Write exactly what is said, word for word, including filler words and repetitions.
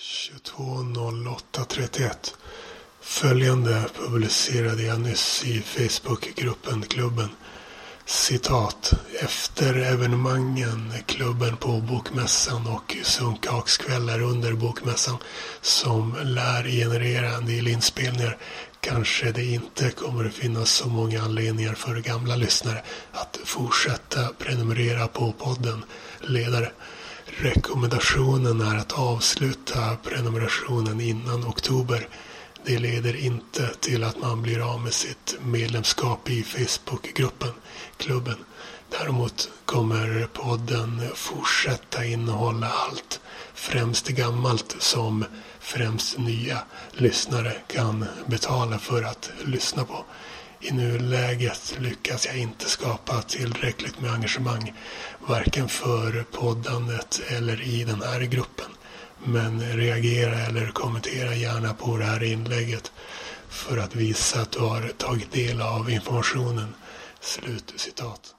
tjugotvå noll åtta trettioett. Följande publicerade jag nyss i Facebookgruppen Klubben. Citat: efter evenemangen Klubben på bokmässan och sunkakskvällar under bokmässan som lär generera en del inspelningar kanske det inte kommer att finnas så många anledningar för gamla lyssnare att fortsätta prenumerera på podden. Ledare. Rekommendationen är att avsluta prenumerationen innan oktober. Det leder inte till att man blir av med sitt medlemskap i Facebookgruppen Klubben. Däremot kommer podden fortsätta innehålla allt, främst gammalt som främst nya lyssnare kan betala för att lyssna på. I nuläget lyckas jag inte skapa tillräckligt med engagemang, varken för poddandet eller i den här gruppen. Men reagera eller kommentera gärna på det här inlägget för att visa att du har tagit del av informationen. Slut citat.